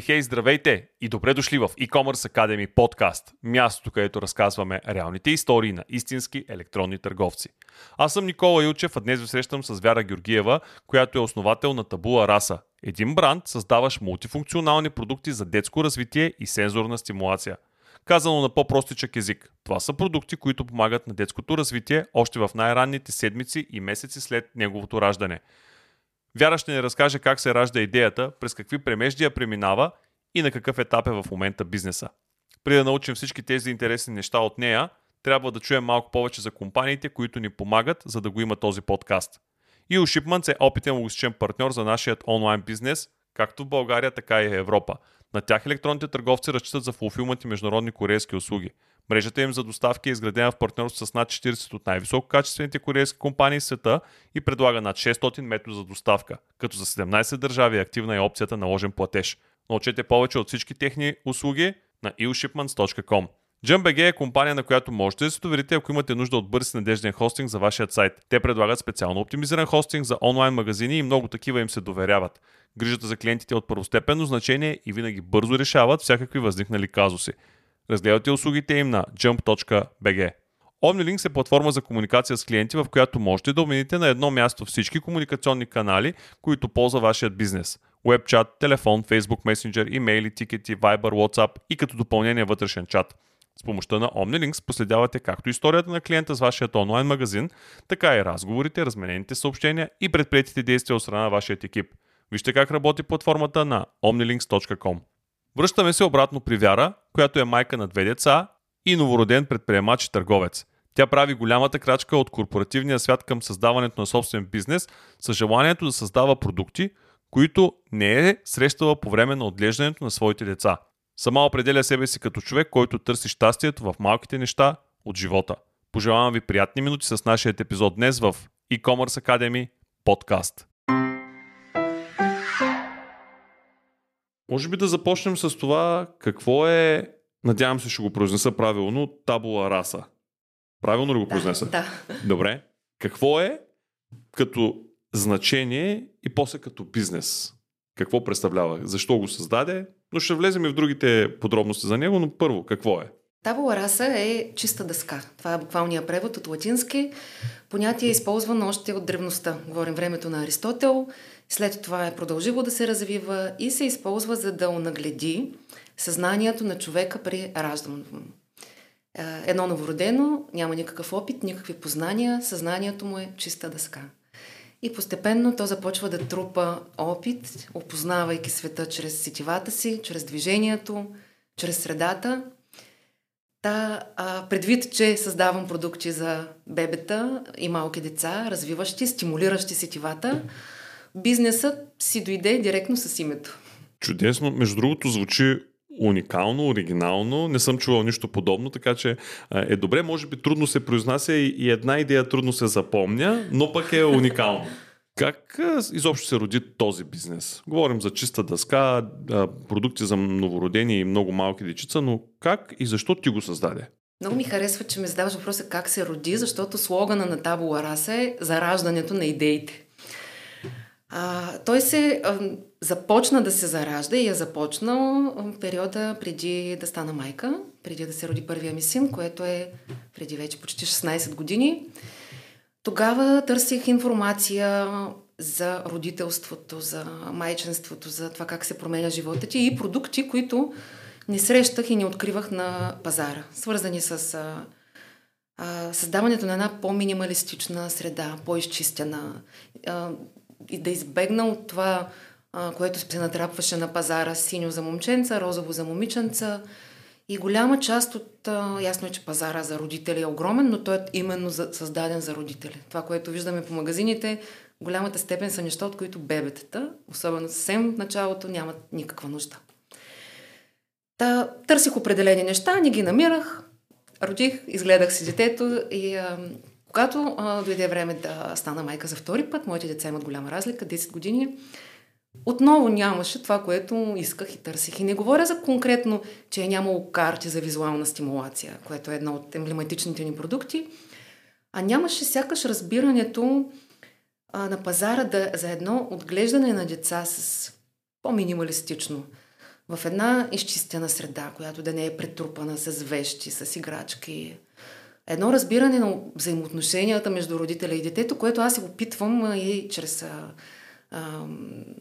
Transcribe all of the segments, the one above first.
Хей, здравейте и добре дошли в E-Commerce Academy Podcast, мястото, където разказваме реалните истории на истински електронни търговци. Аз съм Никола Илчев, а днес ви срещам с Вяра Георгиева, която е основател на Табула Раса. Един бранд, създаващ мултифункционални продукти за детско развитие и сензорна стимулация. Казано на по-простичък език, това са продукти, които помагат на детското развитие още в най-ранните седмици и месеци след неговото раждане. Вяра ще ни разкаже как се ражда идеята, през какви премеждия преминава и на какъв етап е в момента бизнеса. Преди да научим всички тези интересни неща от нея, трябва да чуем малко повече за компаниите, които ни помагат, за да го има този подкаст. euShipments е опитен логистичен партньор за нашия онлайн бизнес, както в България, така и в Европа. На тях електронните търговци разчитат за фулфилмент и международни куриерски услуги. Мрежата им за доставки е изградена в партньорство с над 40 от най-висококачествените куриерски компании в света и предлага над 600 метода за доставка, като за 17 държави е активна и опцията наложен платеж. Научете повече от всички техни услуги на eushipments.com. JumpBG е компания, на която можете да се доверите, ако имате нужда от бърз и надежден хостинг за вашия сайт. Те предлагат специално оптимизиран хостинг за онлайн магазини и много такива им се доверяват. Грижата за клиентите е от първостепенно значение и винаги бързо решават всякакви възникнали казуси. Разгледайте услугите им на jump.bg. OmniLinks е платформа за комуникация с клиенти, в която можете да обмените на едно място всички комуникационни канали, които ползва вашият бизнес. Уебчат, телефон, Facebook Messenger, имейли, тикети, Viber, WhatsApp и като допълнение вътрешен чат. С помощта на OmniLinks последявате както историята на клиента с вашия онлайн магазин, така и разговорите, разменените съобщения и предприетите действия от страна на вашия екип. Вижте как работи платформата на omnilinks.com. Връщаме се обратно при Вяра, която е майка на 2 деца и новороден предприемач и търговец. Тя прави голямата крачка от корпоративния свят към създаването на собствен бизнес с желанието да създава продукти, които не е срещала по време на отглеждането на своите деца. Сама определя себе си като човек, който търси щастието в малките неща от живота. Пожелавам ви приятни минути с нашия епизод днес в E-Commerce Academy Podcast. Може би да започнем с това какво е, надявам се ще го произнеса правилно, Табула Раса. Правилно ли го произнеса? Да. Добре. Какво е като значение и после като бизнес? Какво представлява? Защо го създаде? Но ще влезем и в другите подробности за него, но първо, какво е? Табула раса е чиста дъска. Това е буквалният превод от латински. Понятие е използвано още от древността. Говорим времето на Аристотел. След това е продължило да се развива и се използва за да онагледи съзнанието на човека при раждането му. Едно новородено, няма никакъв опит, никакви познания, съзнанието му е чиста дъска. И постепенно то започва да трупа опит, опознавайки света чрез сетивата си, чрез движението, чрез средата. Предвид, че създавам продукти за бебета и малки деца, развиващи, стимулиращи сетивата, бизнесът си дойде директно с името. Чудесно. Между другото, звучи уникално, оригинално. Не съм чувал нищо подобно, така че е добре. Може би трудно се произнася и една идея трудно се запомня, но пък е уникално. Как изобщо се роди този бизнес? Говорим за чиста дъска, продукти за новородени и много малки дечица, но как и защо ти го създаде? Много ми харесва, че ми задаваш въпроса как се роди, защото слогана на Табула Раса е за раждането на идеите. Той се започна да се заражда и е започнал периода преди да стана майка, преди да се роди първия ми син, което е преди вече почти 16 години. Тогава търсих информация за родителството, за майчинството, за това как се променя живота ти и продукти, които не срещах и не откривах на пазара, свързани с създаването на една по-минималистична среда, по-изчистена, и да избегна от това, което се натрапваше на пазара, синьо за момченца, розово за момиченца. И голяма част от... Ясно е, че пазара за родители е огромен, но той е именно създаден за родители. Това, което виждаме по магазините, в голямата степен са неща, от които бебетата, особено съвсем от началото, нямат никаква нужда. Търсих определени неща, не ги намирах, родих, изгледах си детето и... Когато дойде време да стана майка за втори път, моите деца имат голяма разлика, 10 години, отново нямаше това, което исках и търсих. И не говоря за конкретно, че е нямало карти за визуална стимулация, което е едно от емблематичните ни продукти, а нямаше сякаш разбирането на пазара за едно отглеждане на деца с по-минималистично, в една изчистена среда, която да не е претрупана с вещи, с играчки. Едно разбиране на взаимоотношенията между родителя и детето, което аз се опитвам и чрез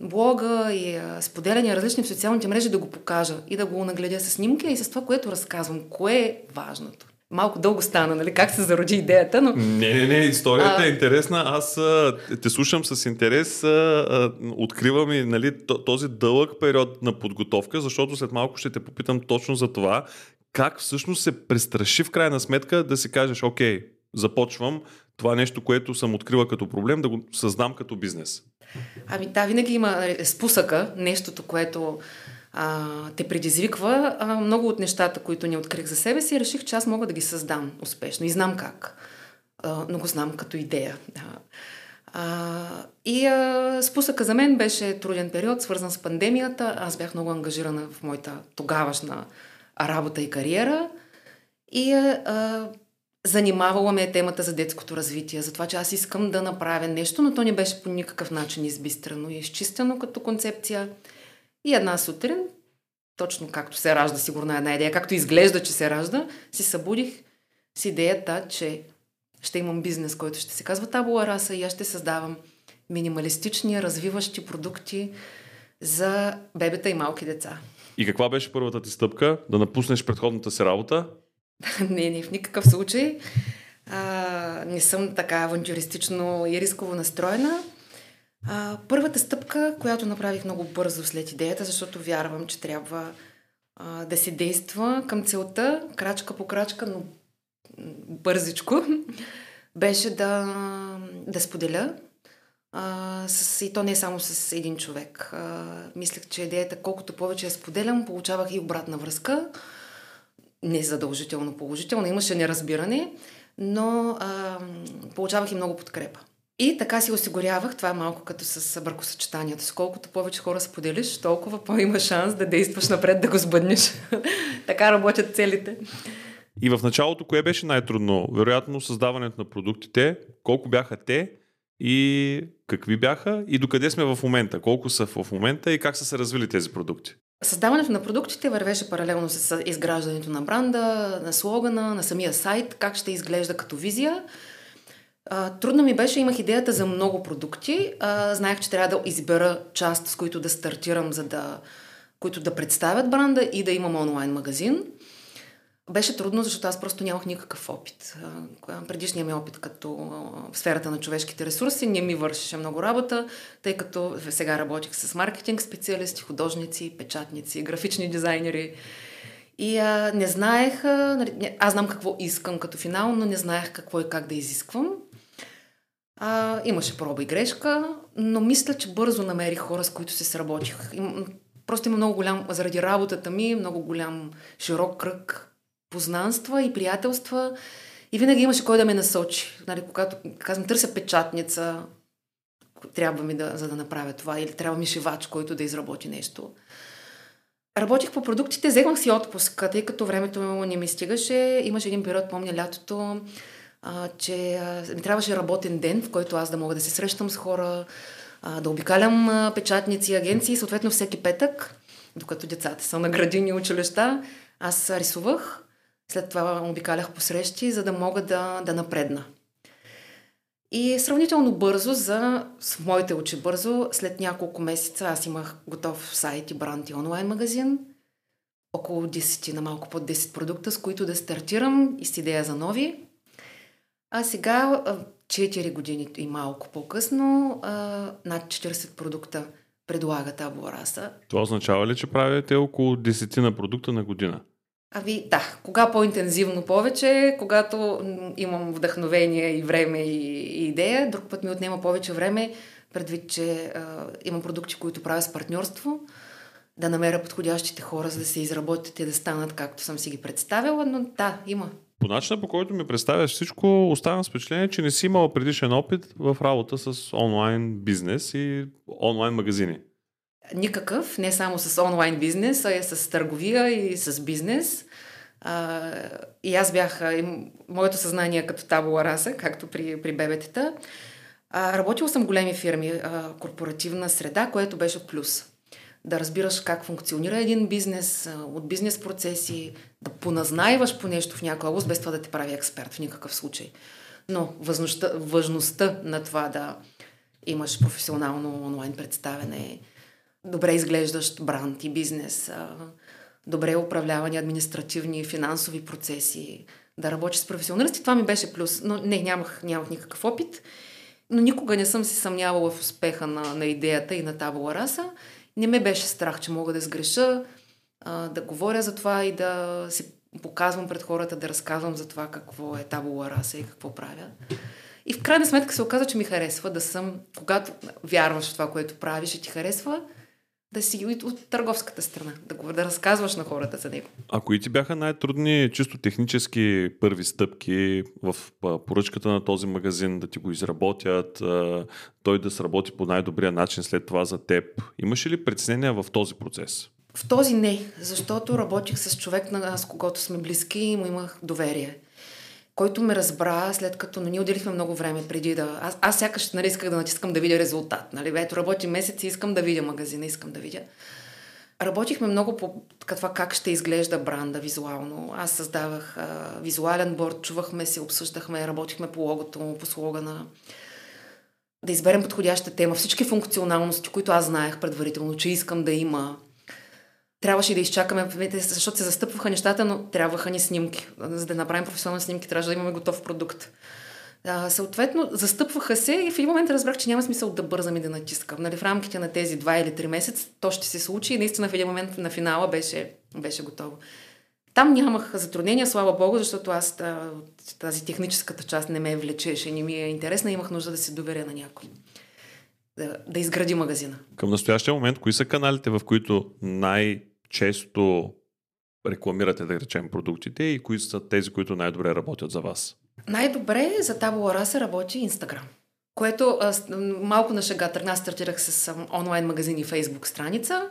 блога и споделяния различни в социалните мрежи да го покажа и да го нагледя с снимки и с това, което разказвам. Кое е важното? Малко дълго стана, нали? Как се зароди идеята, но... Не, историята е интересна. Аз те слушам с интерес. Откривам и, нали, този дълъг период на подготовка, защото след малко ще те попитам точно за това. Как всъщност се престраши в крайна сметка да си кажеш, окей, започвам това нещо, което съм открила като проблем, да го създам като бизнес? Ами да, винаги има спусъка, нещото, което те предизвиква. Много от нещата, които не открих за себе си, реших, че аз мога да ги създам успешно и знам как. Но го знам като идея. Спусъка за мен беше труден период, свързан с пандемията. Аз бях много ангажирана в моята тогавашна работа и кариера и занимавала ме темата за детското развитие, за това, че аз искам да направя нещо, но то не беше по никакъв начин избистрено и изчистено като концепция. И една сутрин, точно както се ражда, сигурно една идея, както изглежда, че се ражда, си събудих с идеята, че ще имам бизнес, който ще се казва Табула Раса и аз ще създавам минималистични, развиващи продукти за бебета и малки деца. И каква беше първата ти стъпка? Да напуснеш предходната си работа? Не, в никакъв случай. Не съм така авантюристично и рисково настроена. Първата стъпка, която направих много бързо след идеята, защото вярвам, че трябва да се действа към целта, крачка по крачка, но бързичко, беше да споделя. И то не е само с един човек. Мислех, че идеята, колкото повече я споделям, получавах и обратна връзка. Не задължително положително, имаше неразбиране, но получавах и много подкрепа. И така си осигурявах, това е малко като с бракосъчетанието. Колкото повече хора споделиш, толкова по-има шанс да действаш напред, да го сбъднеш. Така работят целите. И в началото, кое беше най-трудно? Вероятно създаването на продуктите, колко бяха те и какви бяха и докъде сме в момента, колко са в момента и как са се развили тези продукти? Създаването на продуктите вървеше паралелно с изграждането на бранда, на слогана, на самия сайт, как ще изглежда като визия. Трудно ми беше, имах идеята за много продукти. Знаех, че трябва да избера част, с които да стартирам, които да представят бранда и да имам онлайн магазин. Беше трудно, защото аз просто нямах никакъв опит. Предишният ми опит като в сферата на човешките ресурси не ми вършеше много работа, тъй като сега работих с маркетинг специалисти, художници, печатници, графични дизайнери. И не знаех, аз знам какво искам като финал, но не знаех какво и как да изисквам. Имаше проба и грешка, но мисля, че бързо намерих хора, с които се сработих. Просто има много голям, заради работата ми, много голям широк кръг познанства и приятелства и винаги имаше кой да ме насочи. Нали, когато казвам, търся печатница, трябва ми за да направя това или трябва ми шивач, който да изработи нещо. Работих по продуктите, вземах си отпуск, тъй като времето не ми стигаше. Имаше един период, помня лятото, че ми трябваше работен ден, в който аз да мога да се срещам с хора, да обикалям печатници и агенции, съответно всеки петък, докато децата са на градини и училища, аз рисувах. След това обикалях посрещи, за да мога да напредна. И сравнително бързо, в моите очи бързо, след няколко месеца аз имах готов сайт и бранд и онлайн магазин. Около 10, на малко под 10 продукта, с които да стартирам и с идея за нови. А сега, 4 години и малко по-късно, над 40 продукта предлага Табула Раса. Това означава ли, че правите около 10 на продукта на година? Да, кога по-интензивно повече, когато имам вдъхновение и време и идея, друг път ми отнема повече време, предвид, че имам продукти, които правя с партньорство, да намеря подходящите хора, за да се изработят и да станат както съм си ги представила, но да, има. По начина, по който ми представяш всичко, оставам с впечатление, че не си имала предишен опит в работа с онлайн бизнес и онлайн магазини. Никакъв, не само с онлайн бизнес, а и с търговия и с бизнес. И аз бях, моето съзнание като Табула Раса, както при бебетата. Работила съм големи фирми, корпоративна среда, което беше плюс. да разбираш как функционира един бизнес, от бизнес процеси, да поназнайваш по нещо в някоя област, без това да те прави експерт в никакъв случай. Но важността на това да имаш професионално онлайн представяне, добре изглеждащ бранд и бизнес, добре управлявани административни и финансови процеси, да работиш с професионалисти, това ми беше плюс. Но не, нямах никакъв опит, но никога не съм се съмнявала в успеха на идеята и на Табула Раса. Не ме беше страх, че мога да сгреша, да говоря за това и да се показвам пред хората, да разказвам за това какво е Табула Раса и какво правя. И в крайна сметка се оказа, че ми харесва да съм, когато вярваш в това, което правиш и ти харесва, да си от търговската страна, да разказваш на хората за него. А кои ти бяха най-трудни, чисто технически първи стъпки в поръчката на този магазин, да ти го изработят, той да сработи по най-добрия начин след това за теб? Имаш ли притеснения в този процес? В този не, защото работих с човек, с когото сме близки и му имах доверие, който ме разбра, след като ние отделихме много време преди да... Аз сякаш исках да натискам да видя резултат. Нали? Ето, работи месец и искам да видя магазина, искам да видя. Работихме много по това как ще изглежда бранда визуално. Аз създавах визуален борд, чувахме се, обсъждахме, работихме по логото, по слогана. Да изберем подходяща тема. Всички функционалности, които аз знаех предварително, че искам да има. Трябваше да изчакаме, защото се застъпваха нещата, но трябваха ни снимки. За да направим професионални снимки, трябваше да имаме готов продукт. Съответно, застъпваха се и в един момент разбрах, че няма смисъл да бързам и да натискам. Нали, в рамките на тези 2 или 3 месеца то ще се случи и наистина в един момент на финала беше готово. Там нямах затруднения, слава богу, защото аз тази техническата част не ме влечеше, не ми е интересна, имах нужда да се доверя на някой. Да изгради магазина. Към настоящия момент, кои са каналите, в които най-често рекламирате, да речем, продуктите и кои са тези, които най-добре работят за вас? Най-добре за Табула Раса работи Инстаграм, което малко на шега тръгна. Стартирах с онлайн магазин и Фейсбук страница,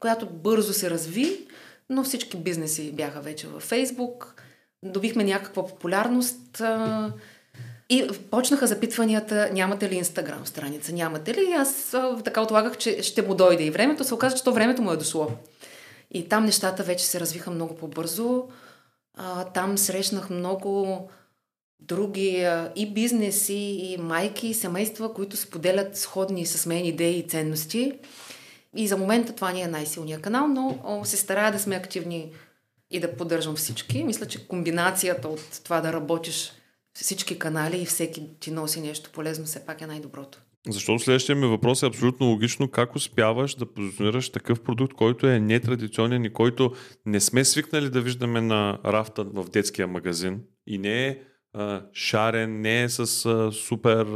която бързо се разви, но всички бизнеси бяха вече във Фейсбук. Добихме някаква популярност. И почнаха запитванията, нямате ли Инстаграм страница, нямате ли? И аз така отлагах, че ще му дойде и времето. Се оказа, че то времето му е дошло. И там нещата вече се развиха много по-бързо. Там срещнах много други и бизнеси, и майки, и семейства, които споделят сходни с мен идеи и ценности. И за момента това не е най-силният канал, но се старая да сме активни и да поддържам всички. Мисля, че комбинацията от това да работиш всички канали и всеки ти носи нещо полезно, все пак е най-доброто. Защото следващия ми въпрос е абсолютно логично. Как успяваш да позиционираш такъв продукт, който е нетрадиционен и който не сме свикнали да виждаме на рафта в детския магазин и не е шарен, не е с супер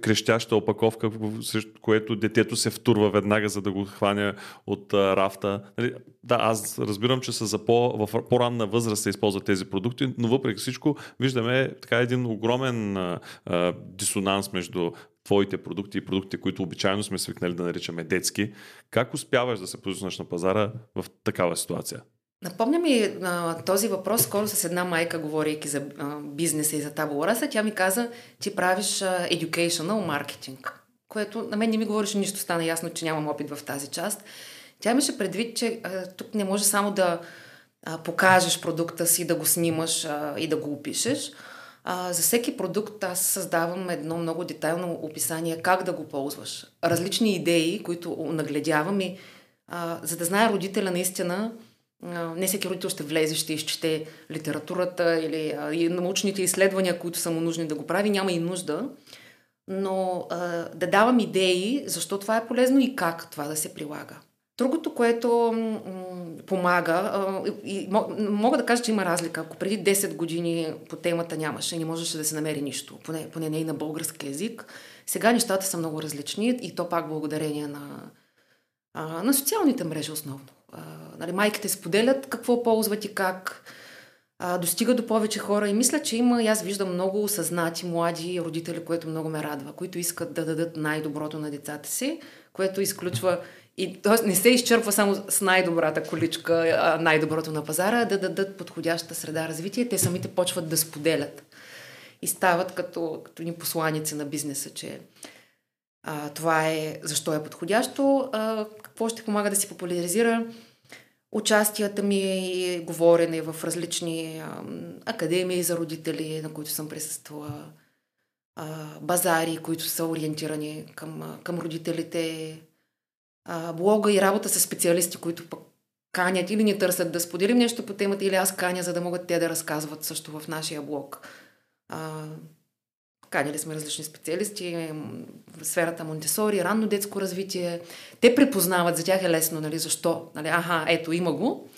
крещяща опаковка, срещу което детето се втурва веднага, за да го хване от рафта. Да, аз разбирам, че са в по-ранна възраст се използват тези продукти, но въпреки всичко виждаме така един огромен дисонанс между твоите продукти и продукти, които обичайно сме свикнали да наричаме детски. Как успяваш да се позиционираш на пазара в такава ситуация? Напомня ми този въпрос, скоро с една майка, говорейки за бизнеса и за Табула Раса, тя ми каза, ти правиш educational marketing, което на мен не ми говореше нищо, стана ясно, че нямам опит в тази част. Тя имаше предвид, че тук не може само да покажеш продукта си, да го снимаш и да го опишеш. За всеки продукт аз създавам едно много детайлно описание как да го ползваш. Различни идеи, които нагледявам и за да знае родителя наистина. Не всеки родител ще влезе, ще изчете литературата или научните изследвания, които са му нужни да го прави, няма и нужда, но да давам идеи защо това е полезно и как това да се прилага. Другото, което помага, и мога да кажа, че има разлика. Ако преди 10 години по темата нямаше, не можеше да се намери нищо, поне не и на български език, сега нещата са много различни и то пак благодарение на социалните мрежи основно. Нали, майките споделят какво ползват и как, достига до повече хора и мисля, че има, аз виждам много осъзнати млади родители, което много ме радва, които искат да дадат най-доброто на децата си, което изключва и т.е. не се изчерпва само с най-добрата количка, най-доброто на пазара, а да дадат подходяща среда развитие. Те самите почват да споделят и стават като ни посланици на бизнеса, че Това е защо е подходящо. Какво ще помага да се популяризира участията ми и говорене в различни академии за родители, на които съм присъствала, базари, които са ориентирани към родителите, блога и работа с специалисти, които пък канят или ни търсят да споделим нещо по темата, или аз каня, за да могат те да разказват също в нашия блог. Каняли сме различни специалисти в сферата Монтессори, ранно детско развитие. Те препознават, за тях е лесно, нали, защо. Нали, аха, ето, има го.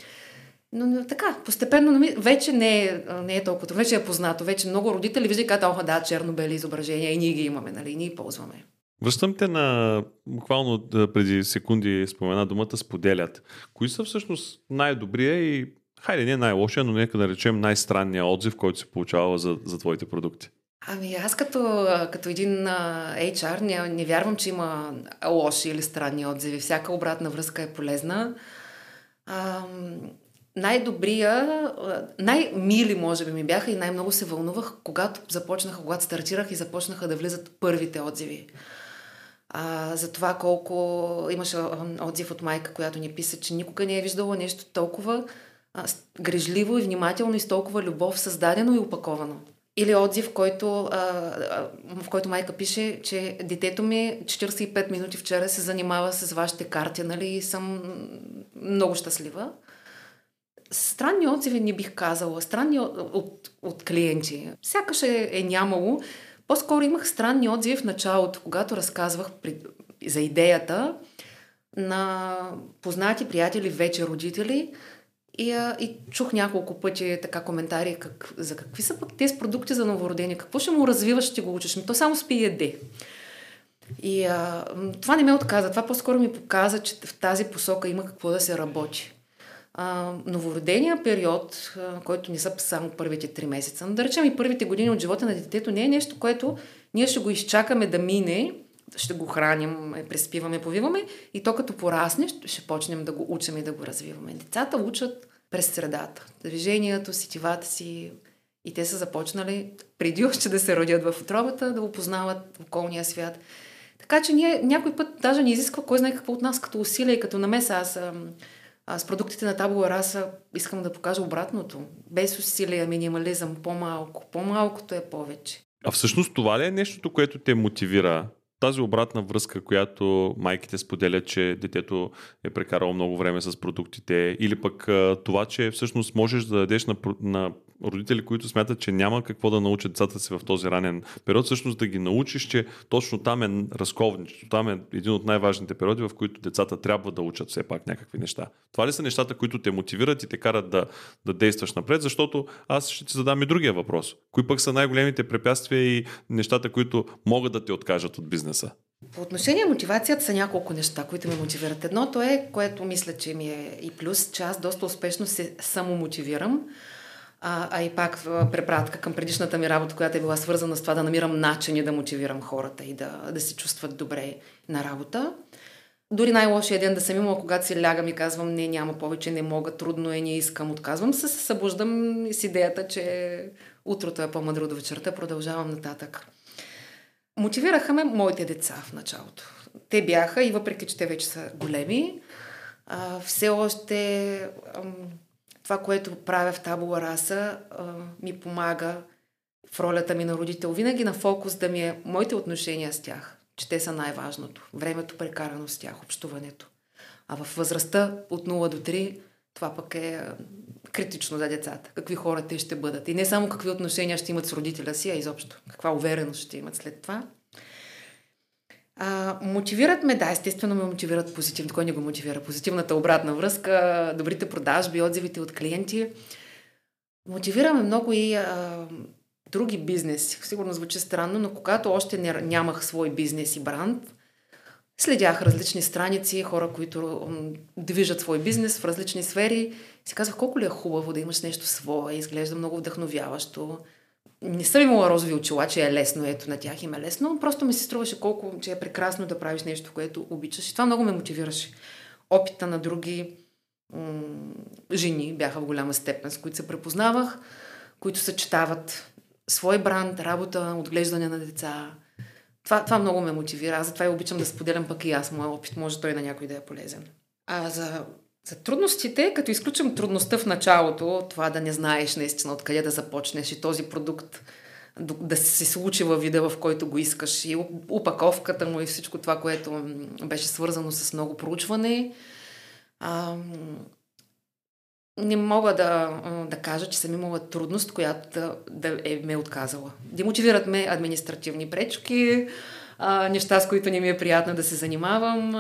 Но така, постепенно вече не е толкова. Вече е познато. Вече много родители виждат, като да, черно-бели изображения и ние ги имаме, нали, и ние ползваме. Връщам те на, буквално преди секунди спомена думата споделят. Кои са всъщност най-добрия и, хайде, не най-лошия, но нека да речем най-странния отзив, който се получава за твоите продукти? Ами аз като един HR не вярвам, че има лоши или странни отзиви. Всяка обратна връзка е полезна. Най-мили може би ми бяха и най-много се вълнувах, когато стартирах и започнаха да влизат първите отзиви. За това колко имаше отзив от майка, която ни писа, че никога не е виждала нещо толкова грижливо и внимателно и с толкова любов, създадено и опаковано. Или отзив, в който майка пише, че детето ми 45 минути вчера се занимава с вашите карти, нали, и съм много щастлива. Странни отзиви не бих казала, странни от клиенти. Сякаш е нямало. По-скоро имах странни отзиви в началото, когато разказвах за идеята на познати, приятели, вече родители. И чух няколко пъти така коментари, за какви са пък тези продукти за новородени, какво ще му развиваш, ще го учиш, то само спи и еде. И това не ме отказа, това по-скоро ми показа, че в тази посока има какво да се работи. Новородения период, който не са само първите 3 месеца, но да речем и първите години от живота на детето, не е нещо, което ние ще го изчакаме да мине, ще го храним, преспиваме, повиваме и то като порасне, ще почнем да го учим и да го развиваме. Децата учат през средата. Движението, сетивата си, и те са започнали преди още да се родят в утробата, да опознават околния свят. Така че някой път даже не изисква кой знае какво от нас като усилие и като намеса. Аз с продуктите на Табула Раса искам да покажа обратното. Без усилие, минимализъм, по-малко. По-малкото е повече. А всъщност това ли е нещото, което те мотивира? Тази обратна връзка, която майките споделят, че детето е прекарало много време с продуктите, или пък това, че всъщност можеш да дадеш на родители, които смятат, че няма какво да научат децата си в този ранен период, всъщност да ги научиш, че точно там е разковничето, там е един от най-важните периоди, в които децата трябва да учат все пак някакви неща. Това ли са нещата, които те мотивират и те карат да действаш напред, защото аз ще ти задам и другия въпрос. Кои пък са най-големите препятствия и нещата, които могат да те откажат от бизнеса? По отношение мотивацията са няколко неща, които ме мотивират. Едното е, което мисля, че ми е и плюс, че аз доста успешно се самомотивирам. А и пак препратка към предишната ми работа, която е била свързана с това да намирам начини да мотивирам хората и да се чувстват добре на работа. Дори най-лошия ден да съм имала, когато си лягам и казвам не, няма повече, не мога, трудно е, не искам, отказвам се, събуждам с идеята, че утрото е по-мъдро до вечерта, продължавам нататък. Мотивираха ме моите деца в началото. Те бяха, и въпреки че те вече са големи, все още... Това, което правя в Табула Раса, ми помага в ролята ми на родител. Винаги на фокус да ми е моите отношения с тях, че те са най-важното. Времето прекарано с тях, общуването. А в възрастта от 0 до 3 това пък е критично за децата. Какви хора те ще бъдат. И не само какви отношения ще имат с родителя си, а изобщо. Каква увереност ще имат след това. Мотивират ме, да, естествено ме мотивират позитивно. Кой не го мотивира? Позитивната обратна връзка, добрите продажби, отзивите от клиенти. Мотивираме много и други бизнеси. Сигурно звучи странно, но когато още нямах свой бизнес и бранд, следях различни страници, хора, които движат свой бизнес в различни сфери. Си казах, колко ли е хубаво да имаш нещо свое, изглежда много вдъхновяващо. Не съм имала розови очила, че е лесно, ето на тях им е лесно, просто ми се струваше че е прекрасно да правиш нещо, което обичаш, и това много ме мотивираше. Опита на други жени бяха в голяма степен, с които се препознавах, които съчетават свой бранд, работа, отглеждане на деца. Това много ме мотивира. Аз затова и обичам да споделям пък и аз моя опит. Може той на някой да е полезен. А за трудностите, като изключим трудността в началото, това да не знаеш наистина откъде да започнеш и този продукт да се случи във вида, в който го искаш, и опаковката му и всичко това, което беше свързано с много проучване. Не мога да кажа, че съм имала трудност, която ме е отказала. Демотивират ме административни пречки, неща, с които не ми е приятно да се занимавам.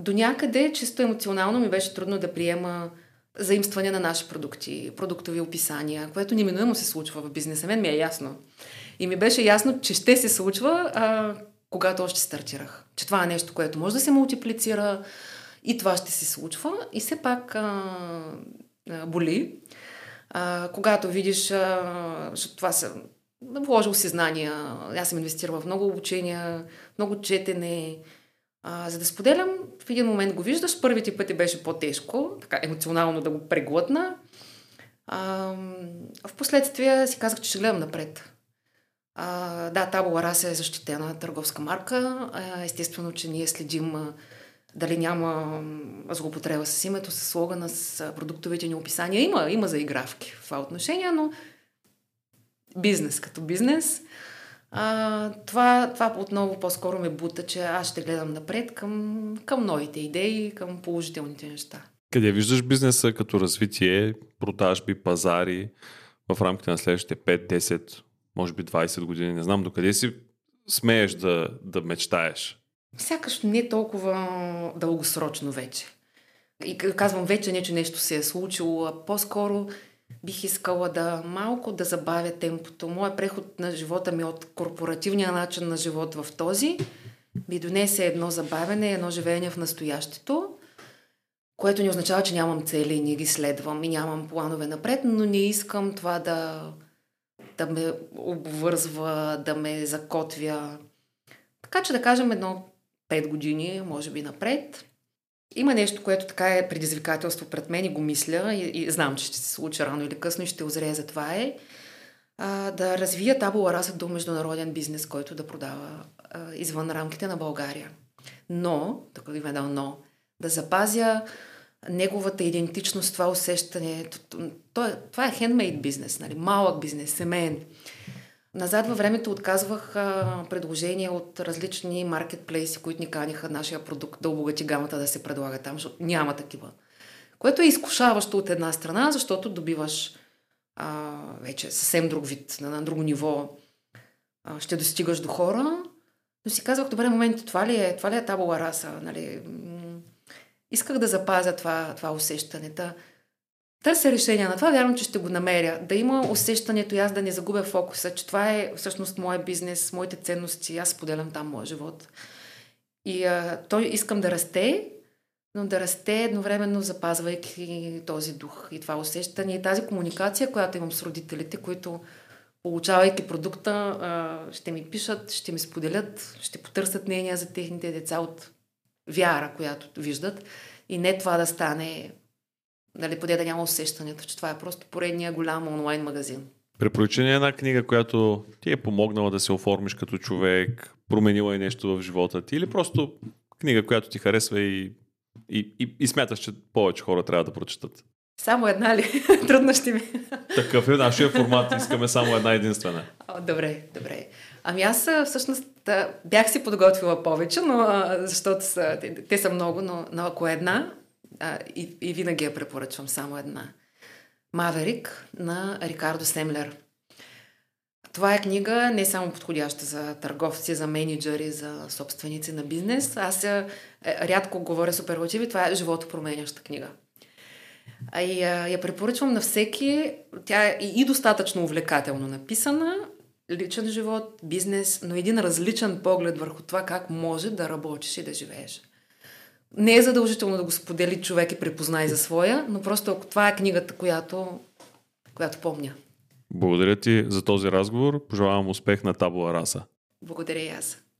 До някъде, чисто емоционално, ми беше трудно да приема заимстване на наши продукти, продуктови описания, което неминуемо се случва в бизнеса. Мен ми е ясно. И ми беше ясно, че ще се случва, когато още стартирах. Че това е нещо, което може да се мултиплицира, и това ще се случва. И все пак боли. Когато видиш, защото това са... Вложил си знания. Аз съм инвестирала в много обучения, много четене. За да споделям, в един момент го виждаш. Първите пъти беше по-тежко, така емоционално да го преглътна. Впоследствие си казах, че ще гледам напред. Да, Табула Раса е защитена търговска марка. Естествено, че ние следим... Дали няма злоупотреба с името, с слогана, с продуктовите ни описания. Има заигравки в това отношение, но бизнес като бизнес. Това отново по-скоро ме бута, че аз ще гледам напред към новите идеи, към положителните неща. Къде виждаш бизнеса като развитие, продажби, пазари в рамките на следващите 5, 10, може би 20 години? Не знам докъде си смееш да мечтаеш. Сякаш не толкова дългосрочно вече. И казвам вече не, че нещо се е случило, а по-скоро бих искала да малко да забавя темпото. Моя преход на живота ми от корпоративния начин на живот в този ми донесе едно забавяне, едно живеене в настоящето, което не означава, че нямам цели и не ги следвам и нямам планове напред, но не искам това да ме обвързва, да ме закотвя. Така че да кажем едно 5 години, може би напред. Има нещо, което така е предизвикателство пред мен и го мисля и знам, че ще се случи рано или късно и ще озрея за това да развия Табула Раса до международен бизнес, който да продава извън рамките на България. Но, така има едно но, да запазя неговата идентичност, това усещане. Това е хендмейд бизнес, нали? Малък бизнес, семейен. Назад във времето отказвах предложения от различни маркетплейси, които ни каниха нашия продукт да обогати гамата да се предлага там, защото няма такива. Което е изкушаващо от една страна, защото добиваш вече съвсем друг вид, на друго ниво ще достигаш до хора. Но си казвах, добре, момент, това ли е Табула Раса? Нали? Исках да запазя това усещането. Търся решение на това, вярвам, че ще го намеря. Да има усещането и аз да не загубя фокуса, че това е всъщност моя бизнес, моите ценности, аз споделям там моя живот. И той искам да расте, но да расте едновременно запазвайки този дух и това усещане и тази комуникация, която имам с родителите, които получавайки продукта, ще ми пишат, ще ми споделят, ще потърсят мнения за техните деца от вяра, която виждат. И не това да стане... Дали поде да няма усещането, че това е просто поредния голям онлайн магазин. Препоръча ни една книга, която ти е помогнала да се оформиш като човек, променила и нещо в живота ти, или просто книга, която ти харесва и смяташ, че повече хора трябва да прочитат? Само една ли? Трудно ще ми. Такъв е нашия формат, искаме само една единствена. Добре. Ами аз всъщност бях си подготвила повече, но защото те са много, но ако е една... И винаги я препоръчвам само една. Маверик на Рикардо Семлер. Това е книга не само подходяща за търговци, за менеджери, за собственици на бизнес. Аз рядко говоря суперлативи. Това е животопроменяща книга. И я препоръчвам на всеки. Тя е и достатъчно увлекателно написана. Личен живот, бизнес, но един различен поглед върху това как може да работиш и да живееш. Не е задължително да го сподели човек и препознай за своя, но просто това е книгата, която помня. Благодаря ти за този разговор. Пожелавам успех на Табула Раса. Благодаря и аз.